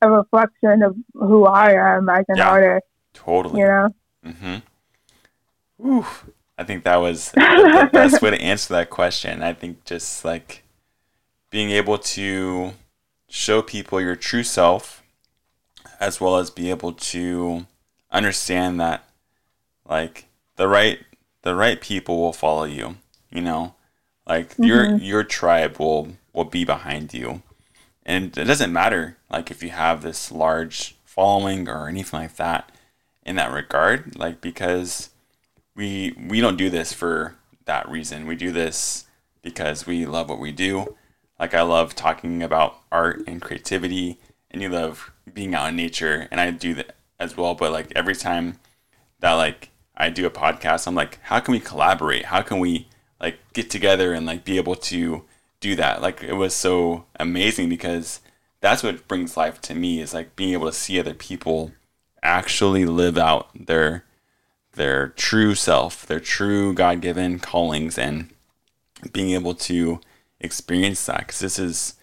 a reflection of who I am as an artist. Totally. You know? Mm-hmm. Ooh, I think that was the best way to answer that question. I think just like being able to show people your true self, as well as be able to understand that like the right people will follow you, you know, like your tribe will be behind you. And it doesn't matter, like, if you have this large following or anything like that in that regard, like, because we don't do this for that reason. We do this because we love what we do. Like, I love talking about art and creativity, and you love being out in nature, and I do that as well. But, like, every time that, like, I do a podcast, I'm like, how can we collaborate? How can we, like, get together and, like, be able to do that? Like, it was so amazing because that's what brings life to me, is like being able to see other people actually live out their true self, their true God-given callings, and being able to experience that. Because this is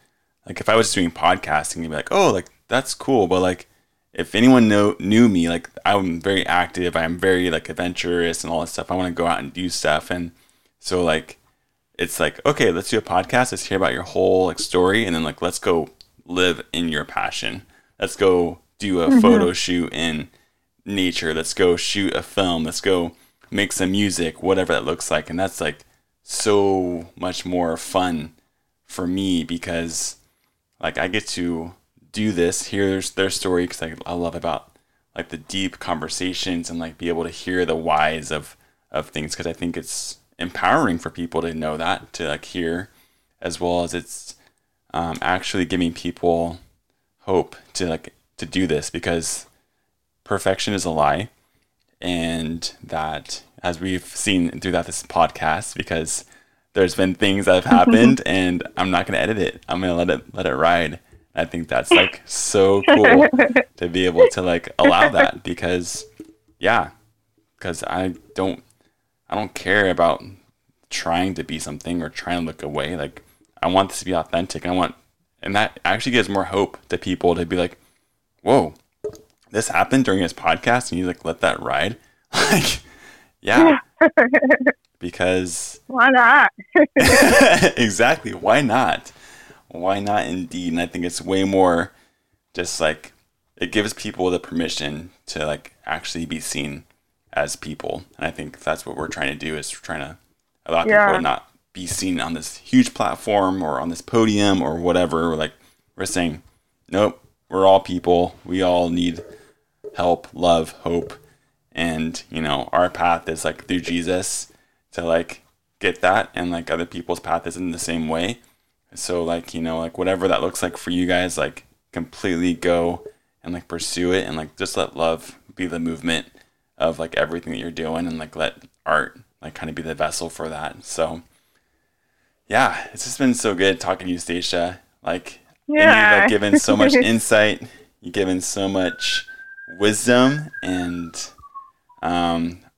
like, if I was doing podcasting, you'd be like, oh, like that's cool, but like if anyone knew me, like I'm very active, I'm very like adventurous and all that stuff. I want to go out and do stuff. And so like it's like, okay, let's do a podcast. Let's hear about your whole like story. And then like, let's go live in your passion. Let's go do a photo shoot in nature. Let's go shoot a film. Let's go make some music, whatever that looks like. And that's like so much more fun for me because like I get to do this, here's their story, because I love about like the deep conversations and like be able to hear the whys of things, because I think it's empowering for people to know that, to like hear, as well as it's actually giving people hope to like to do this, because perfection is a lie, and that, as we've seen throughout this podcast, because there's been things that have happened and I'm not going to edit it. I'm going to let it ride. I think that's like so cool to be able to like allow that, because I don't care about trying to be something or trying to look away. Like I want this to be authentic. And that actually gives more hope to people to be like, whoa, this happened during this podcast and you like let that ride. Like, yeah, because why not? Exactly. Why not? Why not indeed? And I think it's way more just like it gives people the permission to like actually be seen as people. And I think that's what we're trying to do, is trying to allow people to not be seen on this huge platform or on this podium or whatever. Like we're saying, nope, we're all people. We all need help, love, hope. And, you know, our path is like through Jesus to like get that. And like other people's path is in the same way. So like, you know, like whatever that looks like for you guys, like completely go and like pursue it, and like just let love be the movement of like everything that you're doing, and like let art like kind of be the vessel for that. So yeah, it's just been so good talking to you, Stasia. Like, yeah. You've like given so much insight, you've given so much wisdom, and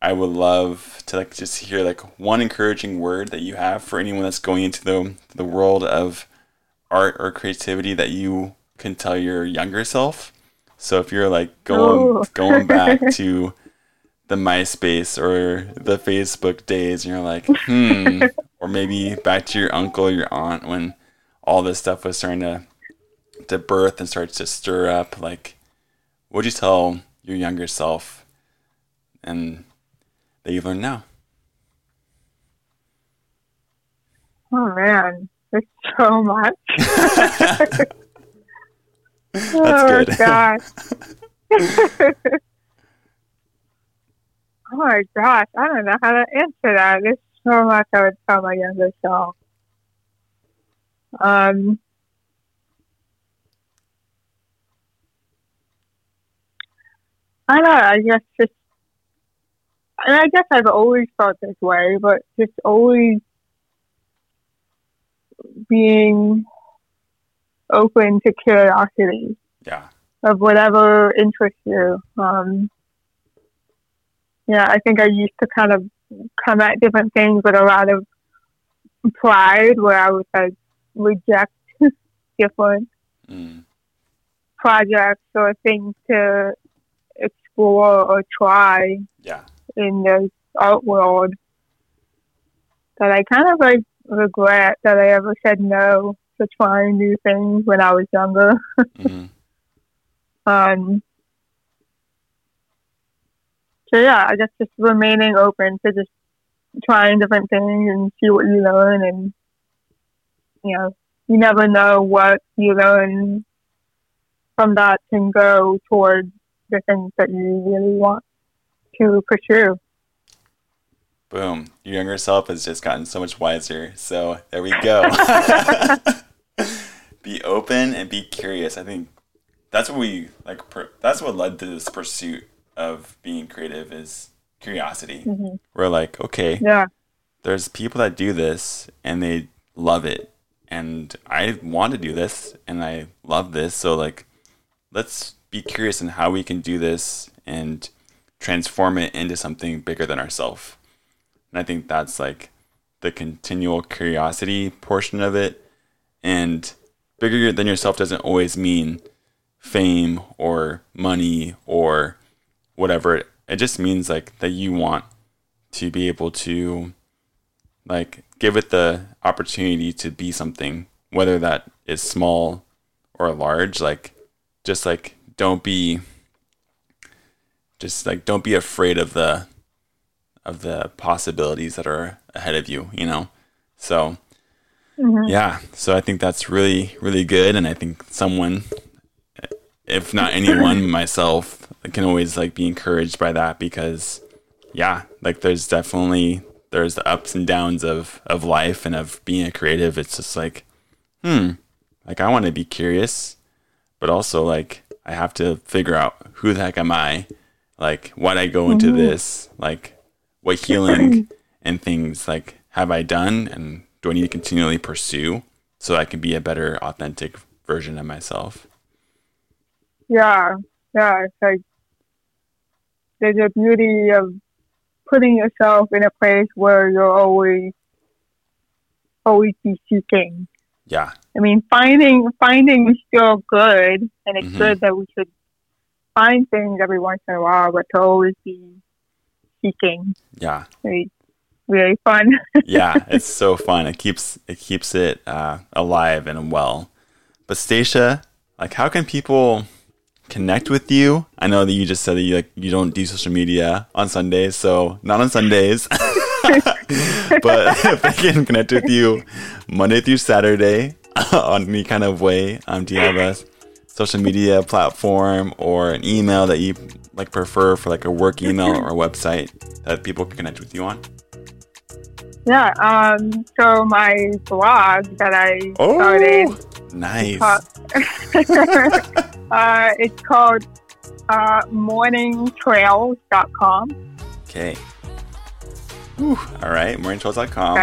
I would love to like just hear like one encouraging word that you have for anyone that's going into the world of art or creativity that you can tell your younger self. So if you're like going back to the MySpace or the Facebook days, and you're like, or maybe back to your uncle or your aunt when all this stuff was starting to birth and starts to stir up, like what'd you tell your younger self and that you've learned now? Oh man, there's so much. Oh good. gosh. Oh my gosh, I don't know how to answer that. There's so much I would tell my younger self. I don't know, I guess I've always felt this way, but just always being open to curiosity of whatever interests you. I think I used to kind of come at different things with a lot of pride, where I would like reject different projects or things to explore or try. Yeah. In the art world, that I kind of like regret that I ever said no to trying new things when I was younger. I guess just remaining open to just trying different things and see what you learn, and you know, you never know what you learn from that can go towards the things that you really want to pursue. Boom. Your younger self has just gotten so much wiser. So there we go. Be open and be curious. I think that's what we like. That's what led to this pursuit of being creative, is curiosity. We're like, okay, there's people that do this and they love it, and I want to do this and I love this. So like, let's be curious in how we can do this and transform it into something bigger than ourselves. And I think that's like the continual curiosity portion of it. And bigger than yourself doesn't always mean fame or money or whatever. It just means like that you want to be able to like give it the opportunity to be something, whether that is small or large. Like just like don't be afraid of the possibilities that are ahead of you, you know? So, So I think that's really, really good. And I think someone if not anyone, myself, I can always like be encouraged by that, because yeah, like there's the ups and downs of life and of being a creative. It's just like, like I want to be curious, but also like I have to figure out who the heck am I, like why'd I go into this, like what healing and things like have I done, and do I need to continually pursue so I can be a better authentic version of myself? Yeah. It's like there's a beauty of putting yourself in a place where you're always be seeking. Yeah. I mean, finding is still good, and it's good that we should find things every once in a while, but to always be seeking. Yeah. It's really fun. Yeah, it's so fun. It keeps it alive and well. But Stasia, like, how can people connect with you? I know that you just said that you don't do social media on Sundays, so not on Sundays. But if I can connect with you Monday through Saturday on any kind of way, do you have a social media platform or an email that you like prefer for like a work email or a website that people can connect with you on? Yeah, so my blog that I started. Nice. It's called morningtrails.com. Okay. Whew. All right, morningtrails.com.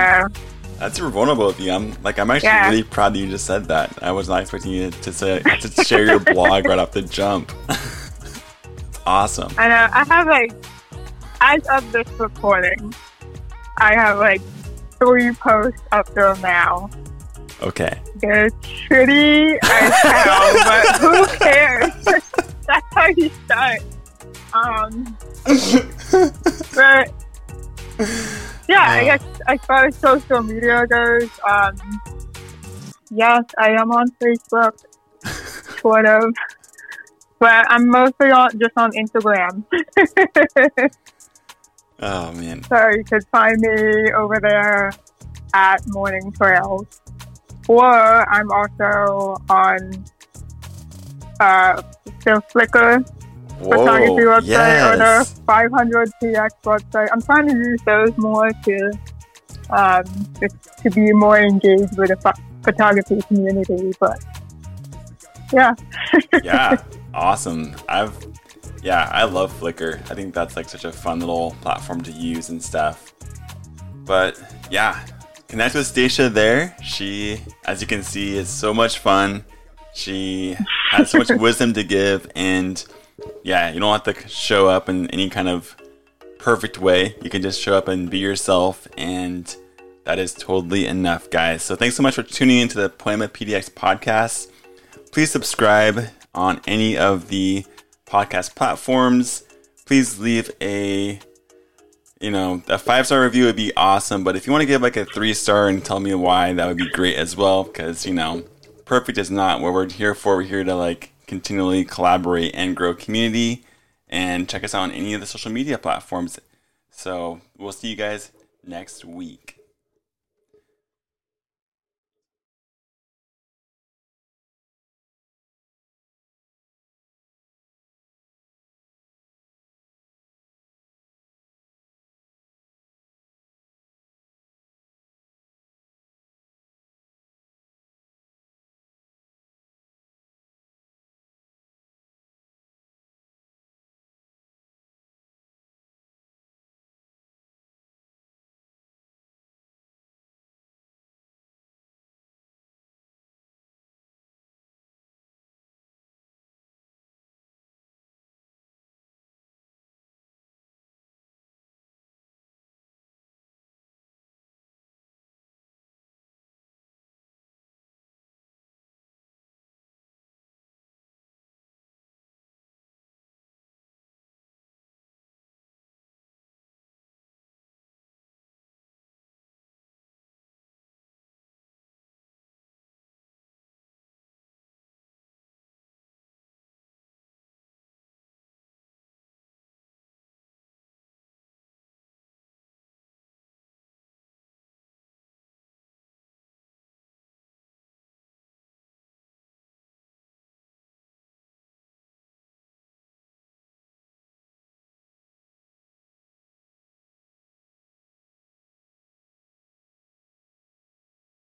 That's vulnerable of you. I'm actually really proud that you just said that. I was not expecting you to share your blog right off the jump. Awesome. I know. I have as of this recording, I have 3 posts up there now. Okay. They're shitty as hell, but who cares? That's how you start. But yeah, I guess as far as social media goes, yes, I am on Facebook, sort of, but I'm mostly just on Instagram. Oh man! So you could find me over there at Morning Trails. Or I'm also on the Flickr photography website or the 500px website. I'm trying to use those more to be more engaged with the photography community. But yeah, awesome. I love Flickr. I think that's such a fun little platform to use and stuff. But yeah. Connect with Stasia there. She, as you can see, is so much fun. She has so much wisdom to give, and yeah, you don't have to show up in any kind of perfect way. You can just show up and be yourself, and that is totally enough, guys. So thanks so much for tuning into the Poiema PDX podcast. Please subscribe on any of the podcast platforms. Please leave a 5-star review would be awesome, but if you want to give a 3-star and tell me why, that would be great as well, because perfect is not what we're here for. We're here to continually collaborate and grow community, and check us out on any of the social media platforms. So we'll see you guys next week.